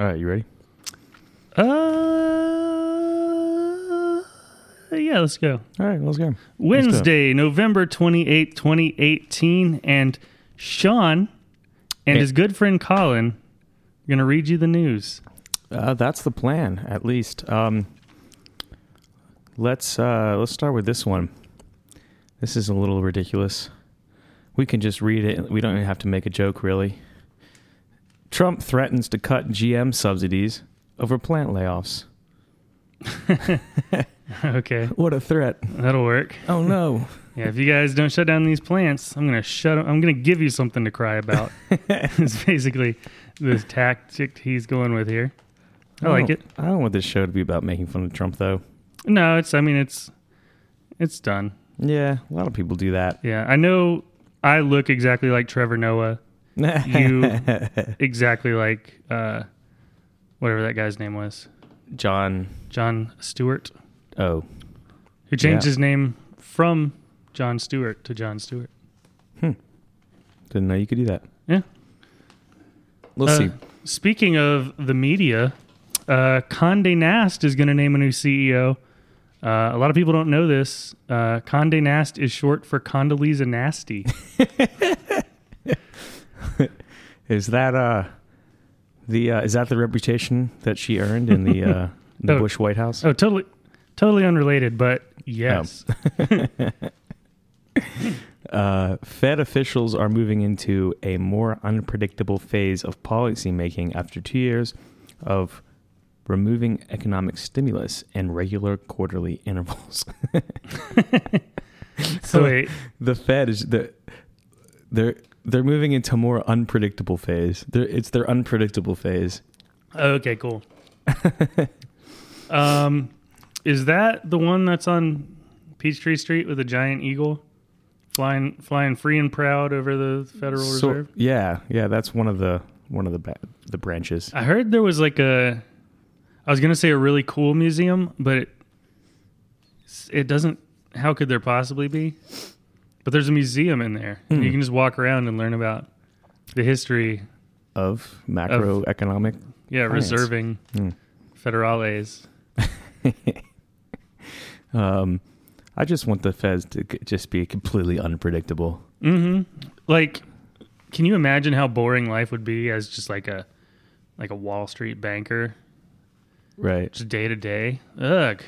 All right, you ready? Yeah, let's go. All right, let's go. Wednesday, November 28, 2018, and Sean and his good friend Colin are going to read you the news. That's the plan, at least. Let's start with this one. This is a little ridiculous. We can just read it. We don't even have to make a joke, really. Trump threatens to cut GM subsidies over plant layoffs. Okay. What a threat. That'll work. Oh no. Yeah, if you guys don't shut down these plants, I'm going to give you something to cry about. It's basically this tactic he's going with here. I like it. I don't want this show to be about making fun of Trump though. No, it's done. Yeah, a lot of people do that. Yeah, I know I look exactly like Trevor Noah. You exactly like whatever that guy's name was. Jon Stewart. Oh. Who changed his name from Jon Stewart to Jon Stewart. Didn't know you could do that. Yeah. We'll see. Speaking of the media, Condé Nast is going to name a new CEO. A lot of people don't know this. Condé Nast is short for Condoleezza Nasty. Is that the reputation that she earned in the Bush White House? Oh, totally unrelated, but yes. Fed officials are moving into a more unpredictable phase of policy making after 2 years of removing economic stimulus in regular quarterly intervals. So wait. The Fed is they're moving into a more unpredictable phase. It's their unpredictable phase. Okay, cool. Is that the one that's on Peachtree Street with a giant eagle flying free and proud over the Federal Reserve? Yeah, that's one of the branches. I heard there was I was going to say a really cool museum, but it doesn't. How could there possibly be? But there's a museum in there. Mm. You can just walk around and learn about the history of macroeconomic. Finance. Reserving federales. I just want the Feds to just be completely unpredictable. Mm-hmm. Like, can you imagine how boring life would be as just like a Wall Street banker? Right. Just day to day. Ugh.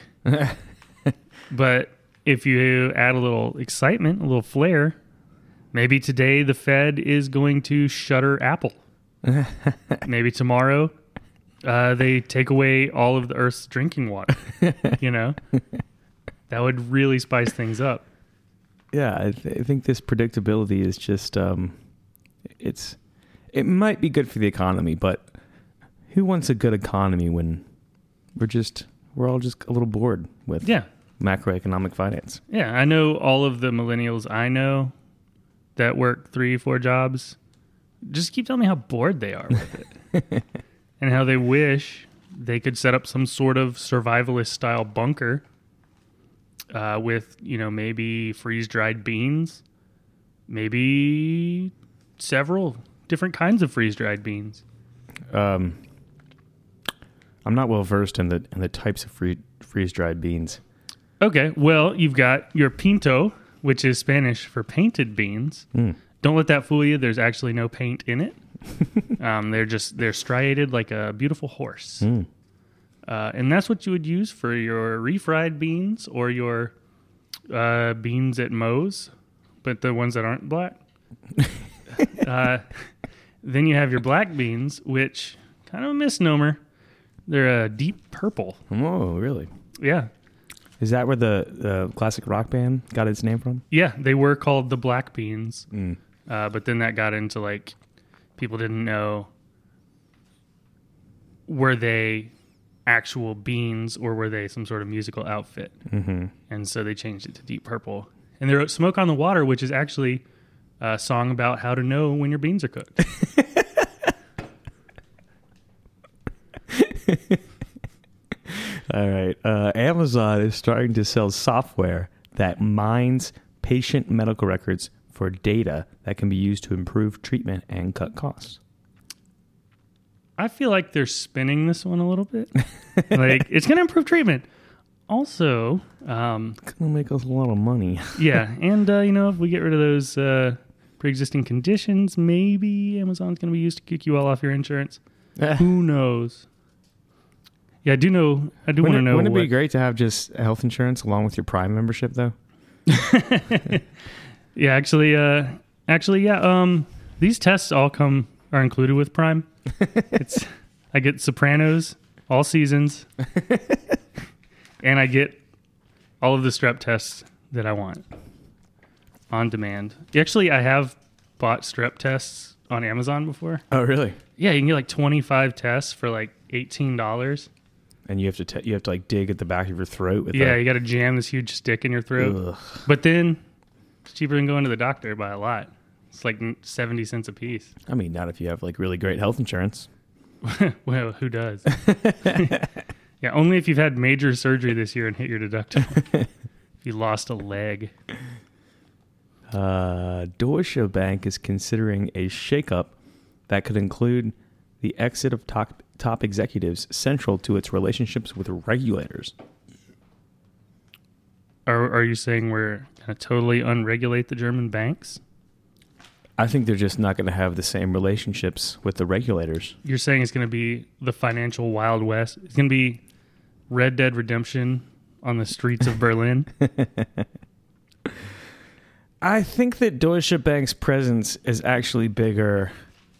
But if you add a little excitement, a little flair, maybe today the Fed is going to shutter Apple. Maybe tomorrow they take away all of the Earth's drinking water. You know? That would really spice things up. Yeah, I think this predictability is just... It might be good for the economy, but who wants a good economy when we're all just a little bored with... Yeah. Macroeconomic finance. Yeah, I know all of the millennials I know that work 3-4 jobs just keep telling me how bored they are with it and how they wish they could set up some sort of survivalist style bunker with, maybe freeze-dried beans, maybe several different kinds of freeze-dried beans. I'm not well versed in the types of freeze-dried beans. Okay, well, you've got your pinto, which is Spanish for painted beans. Mm. Don't let that fool you. There's actually no paint in it. They're striated like a beautiful horse. Mm. And that's what you would use for your refried beans or your beans at Moe's, but the ones that aren't black. Then you have your black beans, which, kind of a misnomer, they're a deep purple. Oh, really? Yeah. Is that where the classic rock band got its name from? Yeah, they were called the Black Beans, but then that got into people didn't know, were they actual beans or were they some sort of musical outfit? Mm-hmm. And so they changed it to Deep Purple. And they wrote "Smoke on the Water," which is actually a song about how to know when your beans are cooked. All right. Amazon is starting to sell software that mines patient medical records for data that can be used to improve treatment and cut costs. I feel like they're spinning this one a little bit. Like, it's going to improve treatment. Also, it's going to make us a lot of money. Yeah. And, you know, if we get rid of those pre-existing conditions, maybe Amazon's going to be used to kick you all off your insurance. Who knows? Yeah, I do know. I do want to know. Wouldn't it be great to have just health insurance along with your Prime membership, though? Yeah, actually, yeah. These tests all are included with Prime. I get Sopranos, all seasons, and I get all of the strep tests that I want on demand. Actually, I have bought strep tests on Amazon before. Oh, really? Yeah, you can get like 25 tests for like $18. And you have to like dig at the back of your throat with you got to jam this huge stick in your throat. Ugh. But then it's cheaper than going to the doctor by a lot. It's like 70 cents a piece. I mean, not if you have like really great health insurance. Well, who does? Yeah, only if you've had major surgery this year and hit your deductible. If you lost a leg. Deutsche Bank is considering a shakeup that could include the exit of top executives central to its relationships with regulators. Are you saying we're going to totally unregulate the German banks? I think they're just not going to have the same relationships with the regulators. You're saying it's going to be the financial Wild West. It's going to be Red Dead Redemption on the streets of Berlin. I think that Deutsche Bank's presence is actually bigger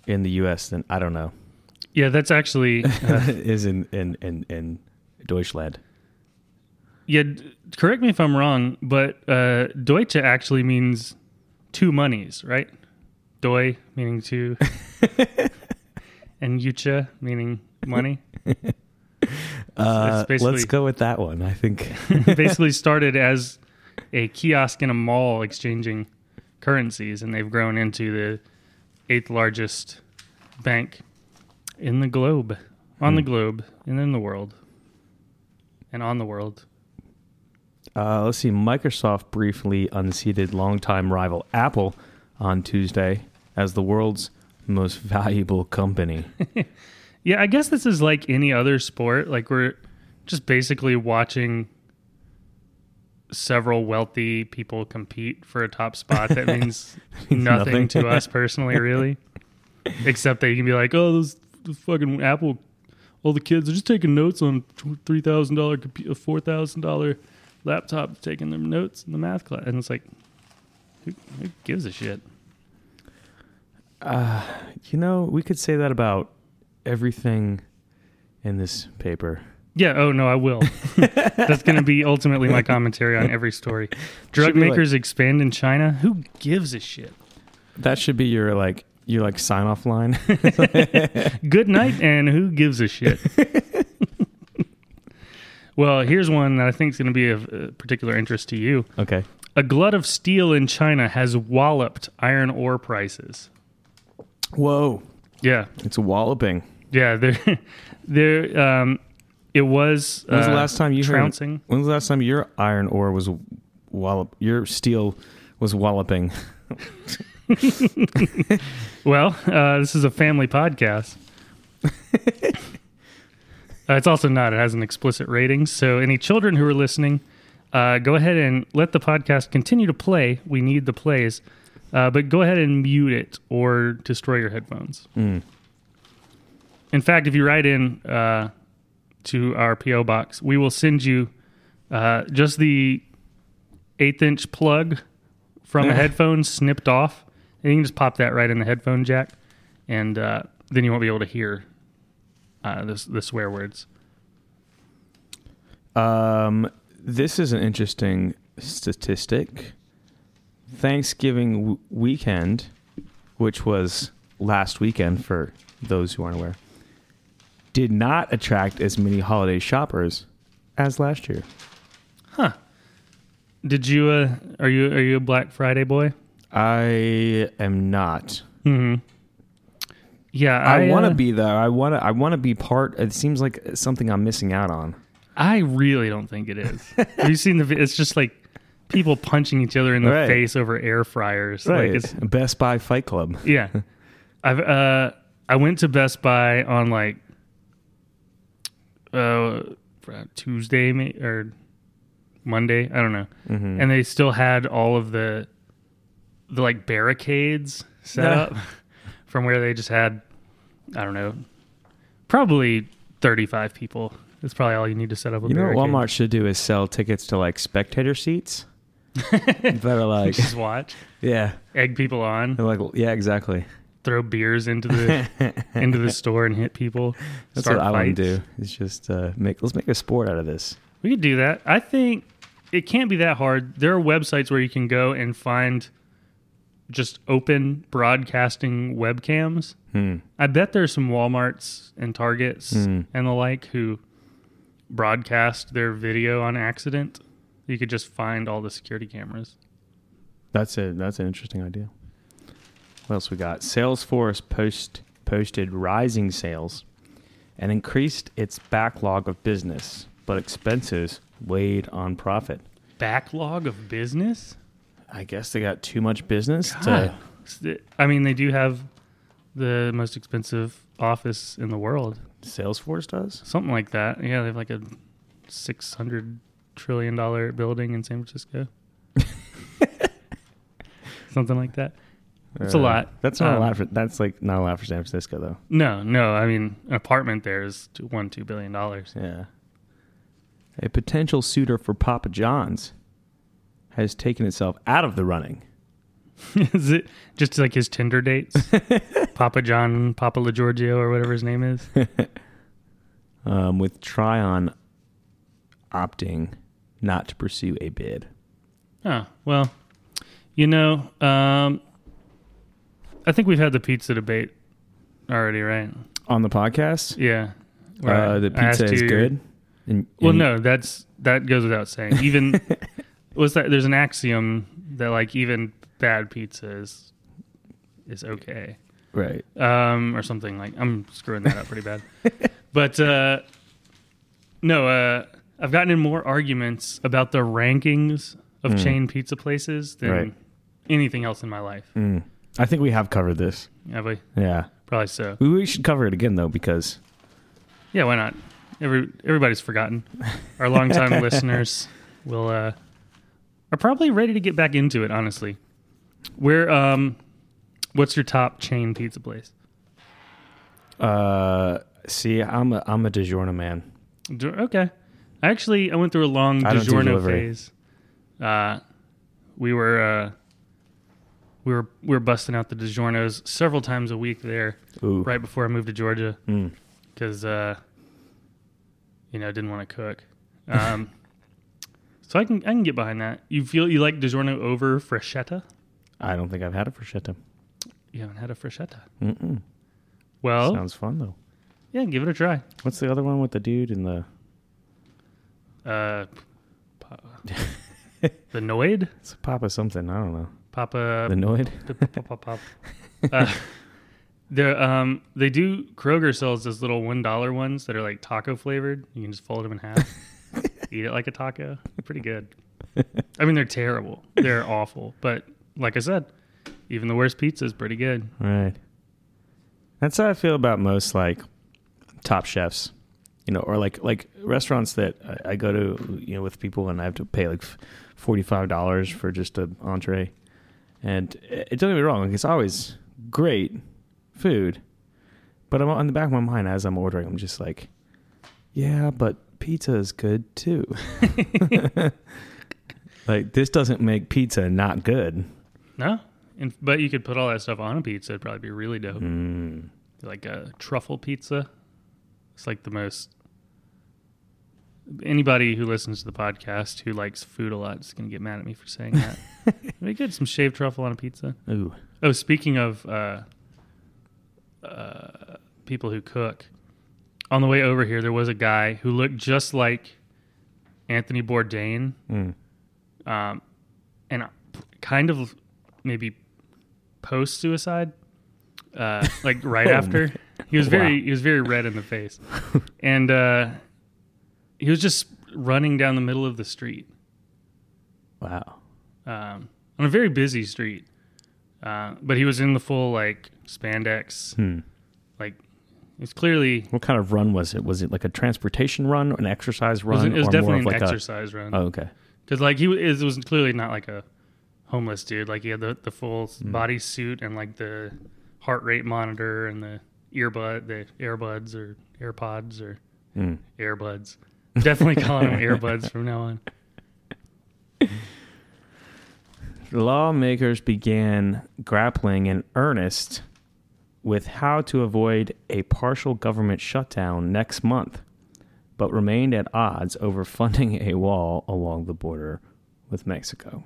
in the U.S. than, I don't know. Yeah, that's actually... is in Deutschland. Yeah, correct me if I'm wrong, but Deutsche actually means two monies, right? Doi meaning two, and Yucha meaning money. Let's go with that one, I think. Basically started as a kiosk in a mall exchanging currencies, and they've grown into the eighth largest bank in the globe, and in the world, and on the world. Let's see. Microsoft briefly unseated longtime rival Apple on Tuesday as the world's most valuable company. Yeah, I guess this is like any other sport. Like, we're just basically watching several wealthy people compete for a top spot. That means nothing to us personally, really. Except that you can be like, oh, those fucking Apple, all the kids are just taking notes on $3,000 computer, $4,000 laptop, taking their notes in the math class. And it's like, who gives a shit? You know, we could say that about everything in this paper. Yeah, oh no, I will. That's going to be ultimately my commentary on every story. Drug makers expand in China. Who gives a shit? That should be your sign-off line. Good night, and who gives a shit? Well, here's one that I think is going to be of particular interest to you. Okay. A glut of steel in China has walloped iron ore prices. Whoa. Yeah. It's walloping. Yeah. When's the last time you trouncing? When was the last time your iron ore was your steel was walloping? Well, this is a family podcast. It's also not. It has an explicit rating. So any children who are listening, go ahead and let the podcast continue to play. We need the plays. But go ahead and mute it or destroy your headphones. Mm. In fact, if you write in to our P.O. box, we will send you just the 1/8-inch plug from a headphone snipped off. And you can just pop that right in the headphone jack. And then you won't be able to hear the swear words. This is an interesting statistic. Thanksgiving weekend, which was last weekend for those who aren't aware, did not attract as many holiday shoppers as last year. Huh. Did you, are you a Black Friday boy? I am not. Mm-hmm. Yeah. I want to be though. I want to be part. It seems like something I'm missing out on. I really don't think it is. Have you seen it's just like people punching each other in the face over air fryers. Right. Like it's Best Buy Fight Club. Yeah. I've I went to Best Buy on like Tuesday or Monday, I don't know, mm-hmm. and they still had all of the like barricades set up from where they just had, I don't know, probably 35 people. That's probably all you need to set up a barricade. You know what Walmart should do is sell tickets to like spectator seats. Better like just watch. Yeah. Egg people on. They're like, yeah, exactly. Throw beers into the into the store and hit people. That's what I want to do. It's just let's make a sport out of this. We could do that. I think it can't be that hard. There are websites where you can go and find just open broadcasting webcams. I bet there's some Walmarts and Targets and the like who broadcast their video on accident. You could just find all the security cameras. That's it. That's an interesting idea. What else we got? Salesforce posted rising sales and increased its backlog of business, but expenses weighed on profit. Backlog of business? I guess they got too much business. I mean, they do have the most expensive office in the world. Salesforce does? Something like that. Yeah, they have like a $600 trillion building in San Francisco. Something like that. That's a lot. That's not a lot for. That's like not a lot for San Francisco, though. No. I mean, an apartment there is $2 billion. Yeah. A potential suitor for Papa John's has taken itself out of the running. Is it just like his Tinder dates? Papa John, Papa LaGiorgio, or whatever his name is. With Tryon opting not to pursue a bid. Oh, well, you know. I think we've had the pizza debate already, right? On the podcast? Yeah. The pizza is good? No, that goes without saying. Even, what's that? There's an axiom that like even bad pizza is okay. Right. Or something like, I'm screwing that up pretty bad. But I've gotten in more arguments about the rankings of chain pizza places than anything else in my life. Mm. I think we have covered this. Have we? Yeah. Probably so. We should cover it again, though, because... Yeah, why not? Everybody's forgotten. Our longtime listeners are probably ready to get back into it, honestly. What's your top chain pizza place? I'm a DiGiorno man. Okay. I went through a long DiGiorno phase. We were... We were busting out the DiGiornos several times a week there. Ooh. Right before I moved to Georgia because, I didn't want to cook. So I can get behind that. You like DiGiorno over Freschetta? I don't think I've had a Freschetta. You haven't had a Freschetta? Mm-mm. Well. Sounds fun, though. Yeah, give it a try. What's the other one with the dude in the... the Noid? It's a Papa something. I don't know. Papa the Noid. They do. Kroger sells those little $1 ones that are like taco flavored. You can just fold them in half, eat it like a taco. Pretty good. I mean, they're terrible. They're awful. But like I said, even the worst pizza is pretty good. Right. That's how I feel about most like top chefs, or like restaurants that I go to, with people, and I have to pay like $45 for just an entree. And it doesn't get me wrong, it's always great food, but I'm on the back of my mind as I'm ordering, I'm just like, yeah, but pizza is good too. Like, this doesn't make pizza not good. No, but you could put all that stuff on a pizza, it'd probably be really dope. Mm. Like a truffle pizza. It's like the most... Anybody who listens to the podcast who likes food a lot is going to get mad at me for saying that. We could some shaved truffle on a pizza. Ooh. Oh, speaking of people who cook, on the way over here, there was a guy who looked just like Anthony Bourdain, and kind of maybe post-suicide, like right after. He was very red in the face, and. He was just running down the middle of the street. Wow. On a very busy street. But he was in the full, like, spandex, Like, it's clearly... What kind of run was it? Was it like a transportation run, an exercise run? It was definitely an exercise run. Oh, okay. Because like it was clearly not like a homeless dude. Like he had the full body suit and like the heart rate monitor and the earbuds or AirPods or earbuds. Definitely calling them earbuds from now on. Lawmakers began grappling in earnest with how to avoid a partial government shutdown next month, but remained at odds over funding a wall along the border with Mexico.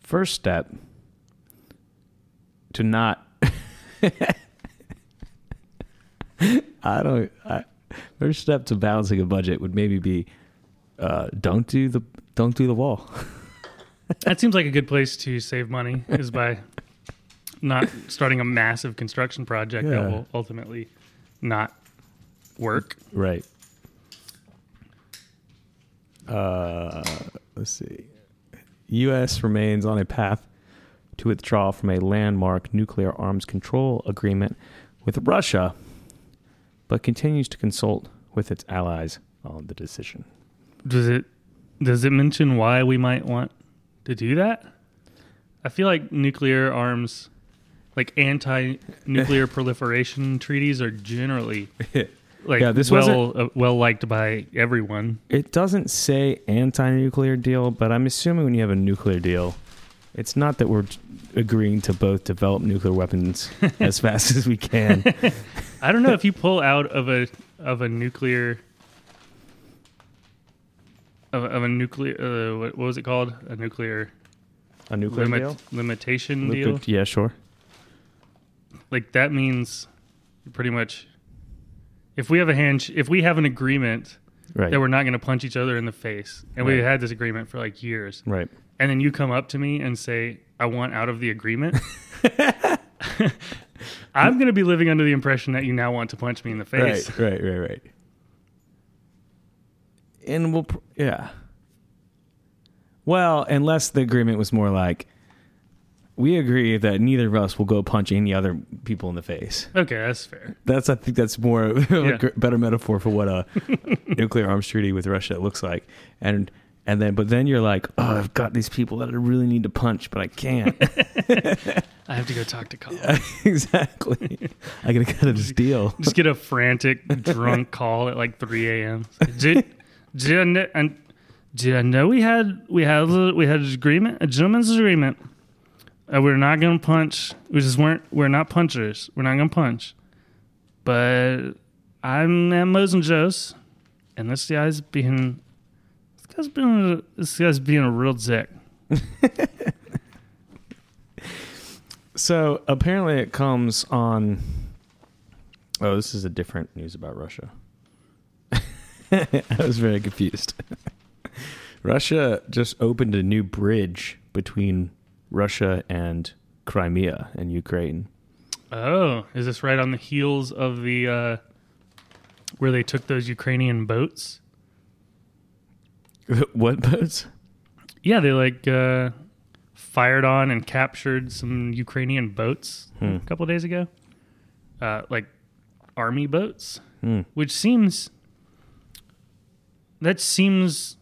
First step, to not... first step to balancing a budget would maybe be don't do the wall. That seems like a good place to save money, is by not starting a massive construction project that will ultimately not work. Right. Let's see. U.S. remains on a path to withdraw from a landmark nuclear arms control agreement with Russia, but continues to consult with its allies on the decision. Does it mention why we might want to do that? I feel like nuclear arms, like anti-nuclear proliferation treaties, are generally like well liked by everyone. It doesn't say anti-nuclear deal, but I'm assuming when you have a nuclear deal, it's not that we're agreeing to both develop nuclear weapons as fast as we can. I don't know if you pull out of a nuclear what was it called? A nuclear deal? Limitation deal? Yeah, sure. Like, that means pretty much if we have an agreement that we're not going to punch each other in the face, and we've had this agreement for like years. Right. And then you come up to me and say, I want out of the agreement. I'm going to be living under the impression that you now want to punch me in the face. Right. And well, unless the agreement was more like, we agree that neither of us will go punch any other people in the face. Okay, that's fair. I think that's more better metaphor for what a nuclear arms treaty with Russia looks like. But then you're like, oh, I've got these people that I really need to punch, but I can't. I have to go talk to Colin. Yeah, exactly. I got to cut this deal. Just get a frantic drunk call at like 3 a.m. Did I know we had an agreement, a gentleman's agreement? We're not gonna punch. We're not punchers. We're not gonna punch. But I'm at Mo's and Joe's, and this guy's being a real dick. So apparently it comes on. Oh, this is a different news about Russia. I was very confused. Russia just opened a new bridge between Russia and Crimea and Ukraine. Oh, is this right on the heels of the where they took those Ukrainian boats? What boats? Yeah, they fired on and captured some Ukrainian boats a couple of days ago, like army boats, which seems. That seems,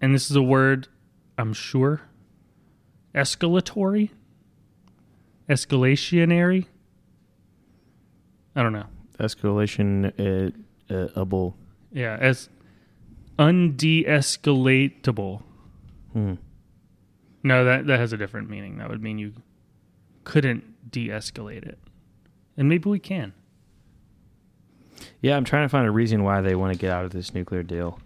and this is a word, I'm sure, escalationary. I don't know. Escalationable. Yeah, as undeescalatable. No, that has a different meaning. That would mean you couldn't de-escalate it, and maybe we can. Yeah, I'm trying to find a reason why they want to get out of this nuclear deal.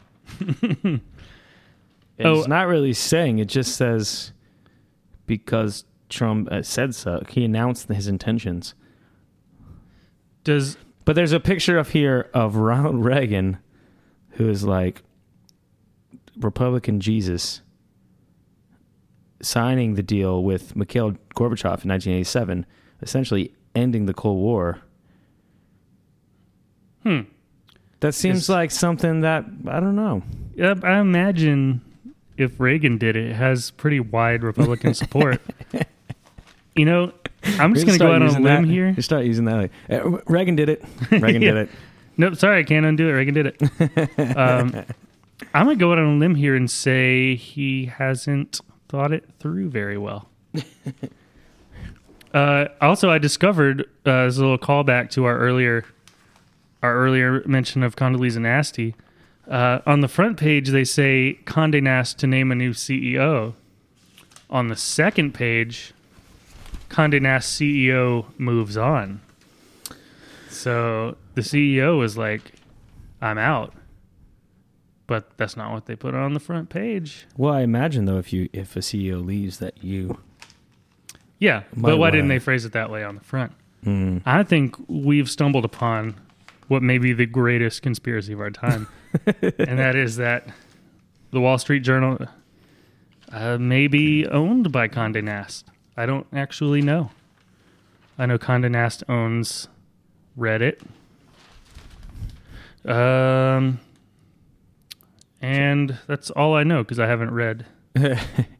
It's not really saying. It just says because Trump said so. He announced his intentions. But there's a picture up here of Ronald Reagan, who is like Republican Jesus, signing the deal with Mikhail Gorbachev in 1987, essentially ending the Cold War. That seems like something that, I don't know. I imagine if Reagan did it has pretty wide Republican support. You know, I'm just going to go out on a limb here. Just start using that. Reagan did it. Reagan did it. Nope, sorry, I can't undo it. Reagan did it. I'm going to go out on a limb here and say he hasn't thought it through very well. Also, I discovered as a little callback to our earlier mention of Condoleezza Nasty. On the front page, they say Condé Nast to name a new CEO. On the second page, Condé Nast CEO moves on. So the CEO is like, I'm out. But that's not what they put on the front page. Well, I imagine, though, if a CEO leaves that you... Yeah, but why didn't they phrase it that way on the front? Mm. I think we've stumbled upon what may be the greatest conspiracy of our time, and that is that the Wall Street Journal may be owned by Condé Nast. I don't actually know. I know Condé Nast owns Reddit, and that's all I know because I haven't read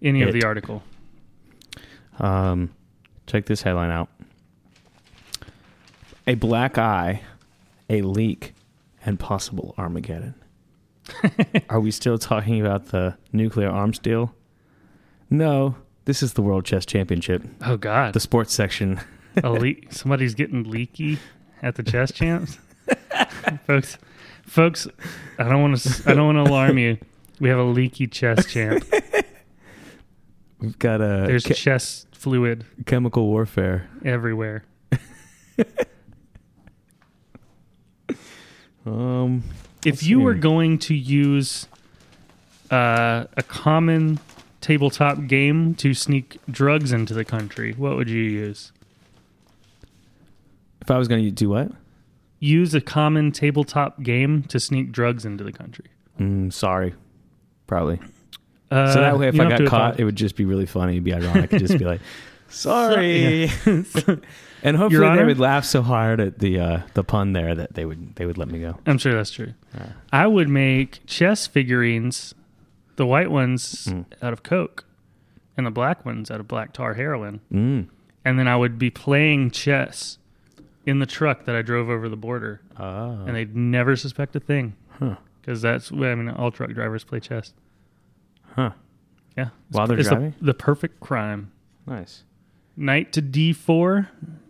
any of the article. Check this headline out. A black eye, a leak, and possible Armageddon. Are we still talking about the nuclear arms deal? No, this is the World Chess Championship. Oh, God. The sports section. Somebody's getting leaky at the chess champs? Folks, I don't want to alarm you. We have a leaky chess champ. We've got a... There's chess fluid. Chemical warfare. Everywhere. If you were going to use a common tabletop game to sneak drugs into the country, what would you use? If I was going to do what? Use a common tabletop game to sneak drugs into the country. Sorry. Probably. So that way, if I got caught, it would just be really funny. It'd be ironic. It'd just be like, sorry. And hopefully they would laugh so hard at the pun there that they would let me go. I'm sure that's true. Yeah. I would make chess figurines, the white ones out of coke and the black ones out of black tar heroin. And then I would be playing chess in the truck that I drove over the border. Oh. And they'd never suspect a thing. Huh. Because all truck drivers play chess. Huh. Yeah. While they're driving? The perfect crime. Nice. Knight to D4,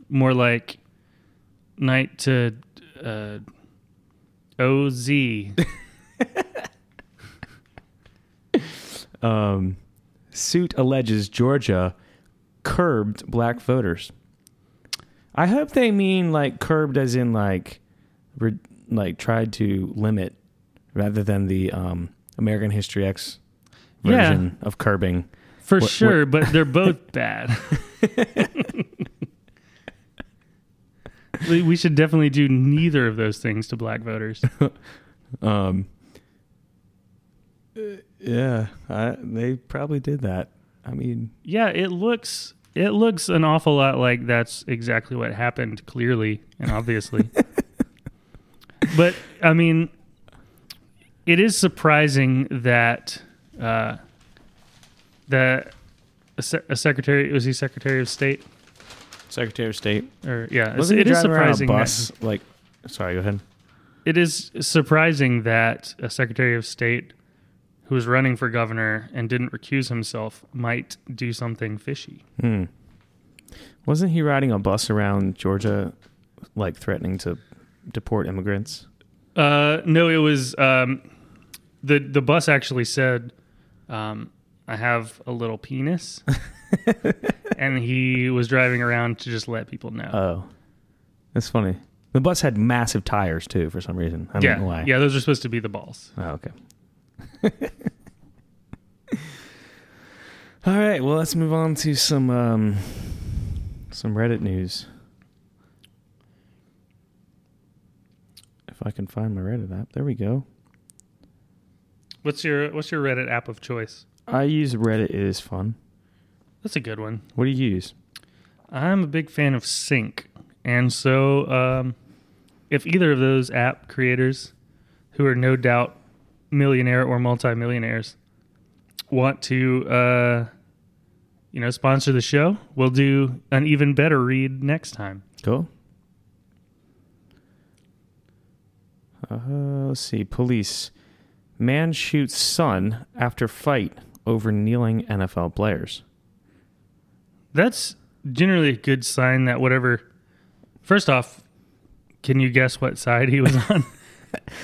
more like knight to OZ. Suit alleges Georgia curbed black voters. I hope they mean like curbed as in like tried to limit rather than the American History X version of curbing. For sure, but they're both bad. We should definitely do neither of those things to black voters. Yeah, they probably did that. I mean... Yeah, it looks an awful lot like that's exactly what happened, clearly and obviously. But, I mean, it is surprising that... was he Secretary of State? Secretary of State. It is surprising. Sorry, go ahead. It is surprising that a Secretary of State who was running for governor and didn't recuse himself might do something fishy. Wasn't he riding a bus around Georgia, like threatening to deport immigrants? No, it was the bus actually said. I have a little penis, and he was driving around to just let people know. Oh, that's funny. The bus had massive tires too, for some reason. I don't know why. Yeah, those are supposed to be the balls. Oh, okay. All right. Well, let's move on to some Reddit news. If I can find my Reddit app, there we go. What's your Reddit app of choice? I use Reddit. It is fun. That's a good one. What do you use? I'm a big fan of Sync. And so if either of those app creators, who are no doubt millionaire or multimillionaires, want to you know, sponsor the show. We'll do an even better read next time. Cool. Let's see. Police. Man shoots son after fight over kneeling NFL players. That's generally a good sign that whatever... First off, can you guess what side he was on?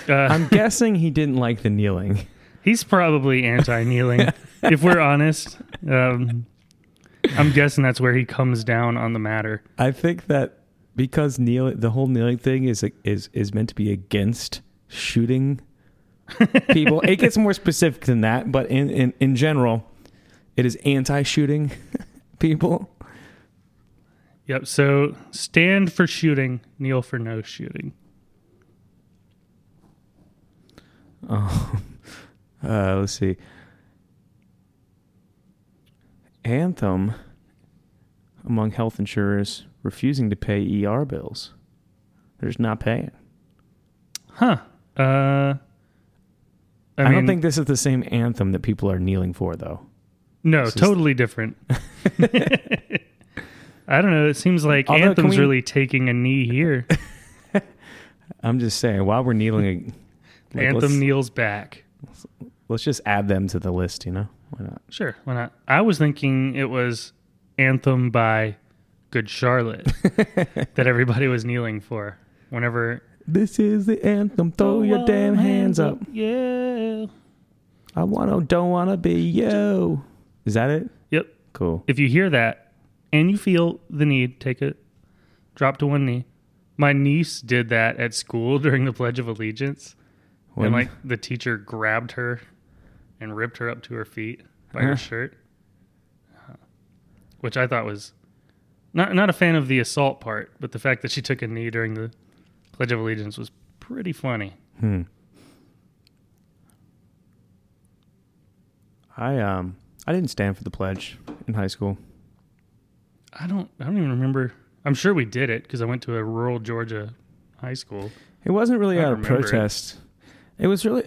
I'm guessing he didn't like the kneeling. He's probably anti-kneeling, if we're honest. I'm guessing that's where he comes down on the matter. I think that because the whole kneeling thing is meant to be against shooting people. It gets more specific than that, but in general, it is anti-shooting people. Yep, so stand for shooting, kneel for no shooting. Oh, let's see. Anthem among health insurers refusing to pay ER bills. They're just not paying. Huh. I mean, don't think this is the same anthem that people are kneeling for, though. No, it's totally different. I don't know. It seems like Anthem's really taking a knee here. I'm just saying, while we're kneeling... Like, Anthem kneels back. Let's just add them to the list, you know? Why not? Sure, why not? I was thinking it was Anthem by Good Charlotte that everybody was kneeling for. Whenever... This is the anthem, throw your damn hands up. Yeah. I don't want to be you. Is that it? Yep. Cool. If you hear that and you feel the need, take it, drop to one knee. My niece did that at school during the Pledge of Allegiance. And, like, the teacher grabbed her and ripped her up to her feet by her shirt, which I thought was not a fan of the assault part, but the fact that she took a knee during the Pledge of Allegiance was pretty funny. I didn't stand for the pledge in high school. I don't even remember. I'm sure we did it because I went to a rural Georgia high school. It wasn't really out of protest. It was really...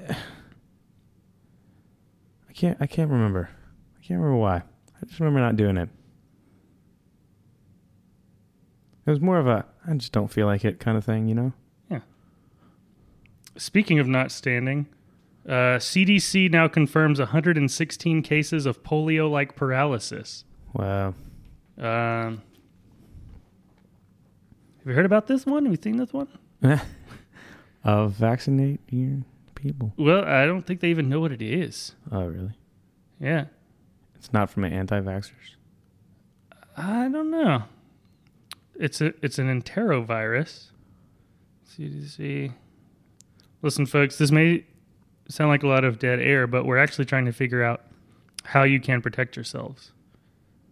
I can't remember. I can't remember why. I just remember not doing it. It was more of a, I just don't feel like it kind of thing, you know? Yeah. Speaking of not standing, CDC now confirms 116 cases of polio-like paralysis. Wow. Have you heard about this one? Have you seen this one? Of vaccinate your... people. Well, I don't think they even know what it is. Oh, really? Yeah. It's not from anti-vaxxers? I don't know. It's an enterovirus. CDC. Listen, folks, this may sound like a lot of dead air, but we're actually trying to figure out how you can protect yourselves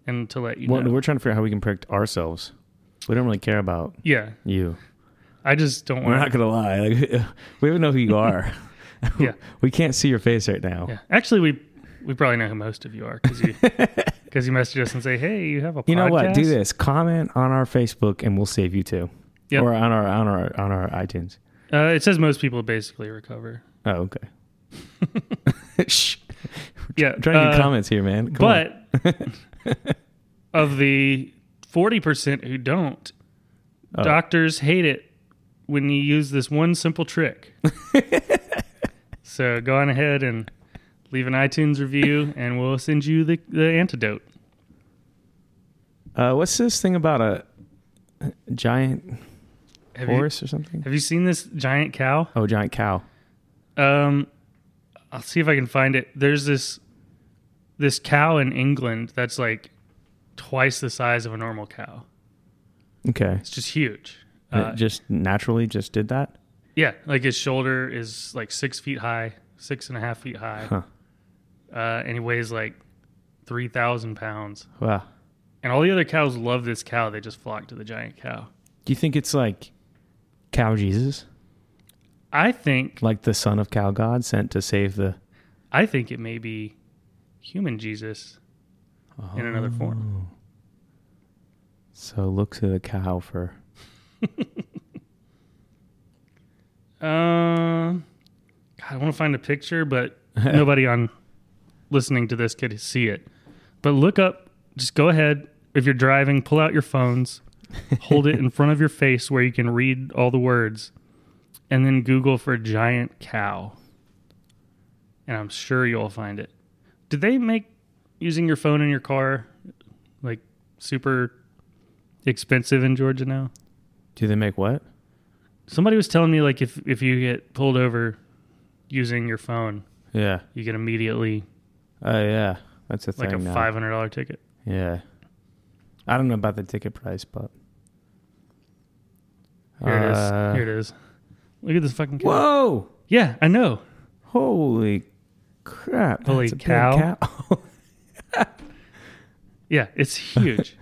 and to let you know. Well, we're trying to figure out how we can protect ourselves. We don't really care about you. I just don't want to. We're not going to lie. Like, we don't know who you are. Yeah, we can't see your face right now. Yeah. Actually, we probably know who most of you are because you message us and say, "Hey, you have a podcast." You know what? Do this. Comment on our Facebook, and we'll save you too. Yep. Or on our iTunes. It says most people basically recover. Oh, okay. Shh. Yeah, trying to get comments here, man. Come on. Of the 40% who don't, doctors hate it when you use this one simple trick. So go on ahead and leave an iTunes review, and we'll send you the antidote. What's this thing about a giant horse or something? Have you seen this giant cow? Oh, giant cow. I'll see if I can find it. There's this cow in England that's like twice the size of a normal cow. Okay. It's just huge. It just naturally just did that? Yeah, like his shoulder is like 6 feet high, 6.5 feet high. Huh. And he weighs like 3,000 pounds. Wow. And all the other cows love this cow. They just flock to the giant cow. Do you think it's like cow Jesus? I think... Like the son of cow God sent to save the... I think it may be human Jesus in another form. So look to the cow for... I want to find a picture, but nobody on listening to this could see it. But look up just go ahead. If you're driving, pull out your phones, hold it in front of your face where you can read all the words, and then Google for giant cow. And I'm sure you'll find it. Did they make using your phone in your car like super expensive in Georgia now? Do they make what? Somebody was telling me like if you get pulled over using your phone, yeah, you get immediately. Oh yeah, that's a thing. Like a now. $500 ticket. Yeah, I don't know about the ticket price, but here it is. Here it is. Look at this fucking cow. Whoa! Yeah, I know. Holy crap! Holy cow! Cow. Yeah, it's huge.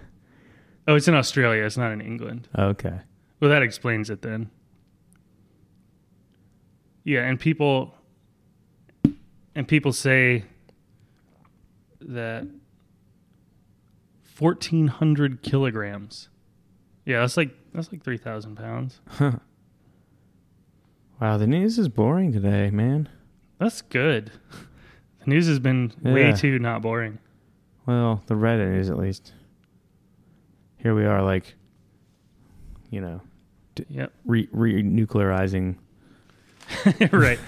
Oh, it's in Australia. It's not in England. Okay. Well, that explains it then. Yeah, and people say that 1,400 kilograms. Yeah, that's like 3,000 pounds. Huh. Wow, the news is boring today, man. That's good. The news has been way too not boring. Well, the Reddit news at least. Here we are, like, you know, re-nuclearizing. Right.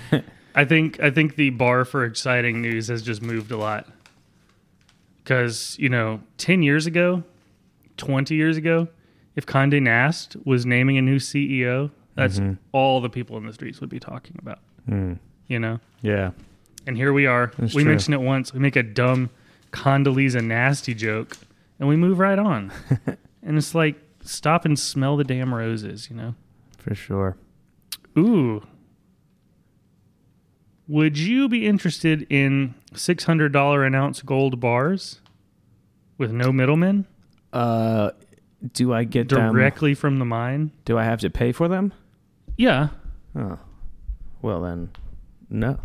I think the bar for exciting news has just moved a lot. Because, you know, 10 years ago, 20 years ago, if Condé Nast was naming a new CEO, that's all the people in the streets would be talking about. Mm. You know? Yeah. And here we are. That's we mention it once. We make a dumb Condoleezza nasty joke, and we move right on. And it's like, stop and smell the damn roses, you know? For sure. Ooh. Would you be interested in $600 an ounce gold bars with no middlemen? Do I get directly from the mine? Do I have to pay for them? Yeah. Oh. Well then, no.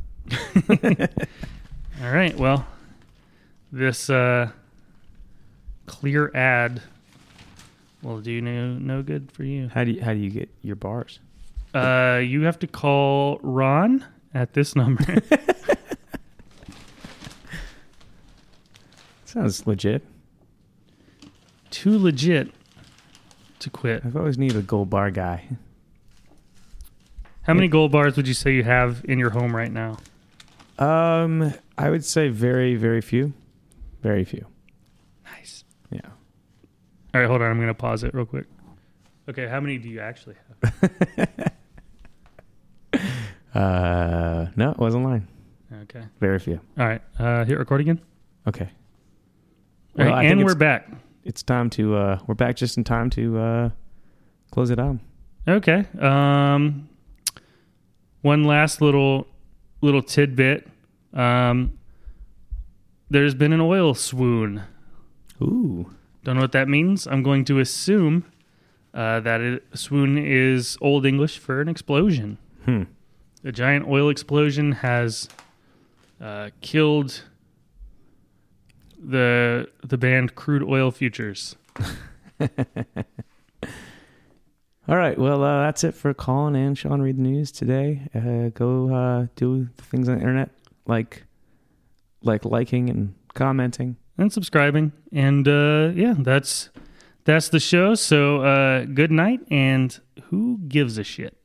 All right. Well, this clear ad will do no good for you. How do you get your bars? You have to call Ron at this number. Sounds legit. Too legit to quit. I've always needed a gold bar guy. How many gold bars would you say you have in your home right now? I would say very, very few. Very few. Nice. Yeah. All right, hold on. I'm going to pause it real quick. Okay, how many do you actually have? No, it wasn't lying. Okay. Very few. All right. Hit record again. Okay. All right, and we're back. It's time to, we're back just in time to close it out. Okay. One last little tidbit. There's been an oil swoon. Ooh. Don't know what that means. I'm going to assume that swoon is Old English for an explosion. Hmm. A giant oil explosion has killed the band Crude Oil Futures. All right. Well, that's it for Colin and Sean Read the News today. Go do the things on the internet like liking and commenting. And subscribing. And that's the show. So good night, and who gives a shit?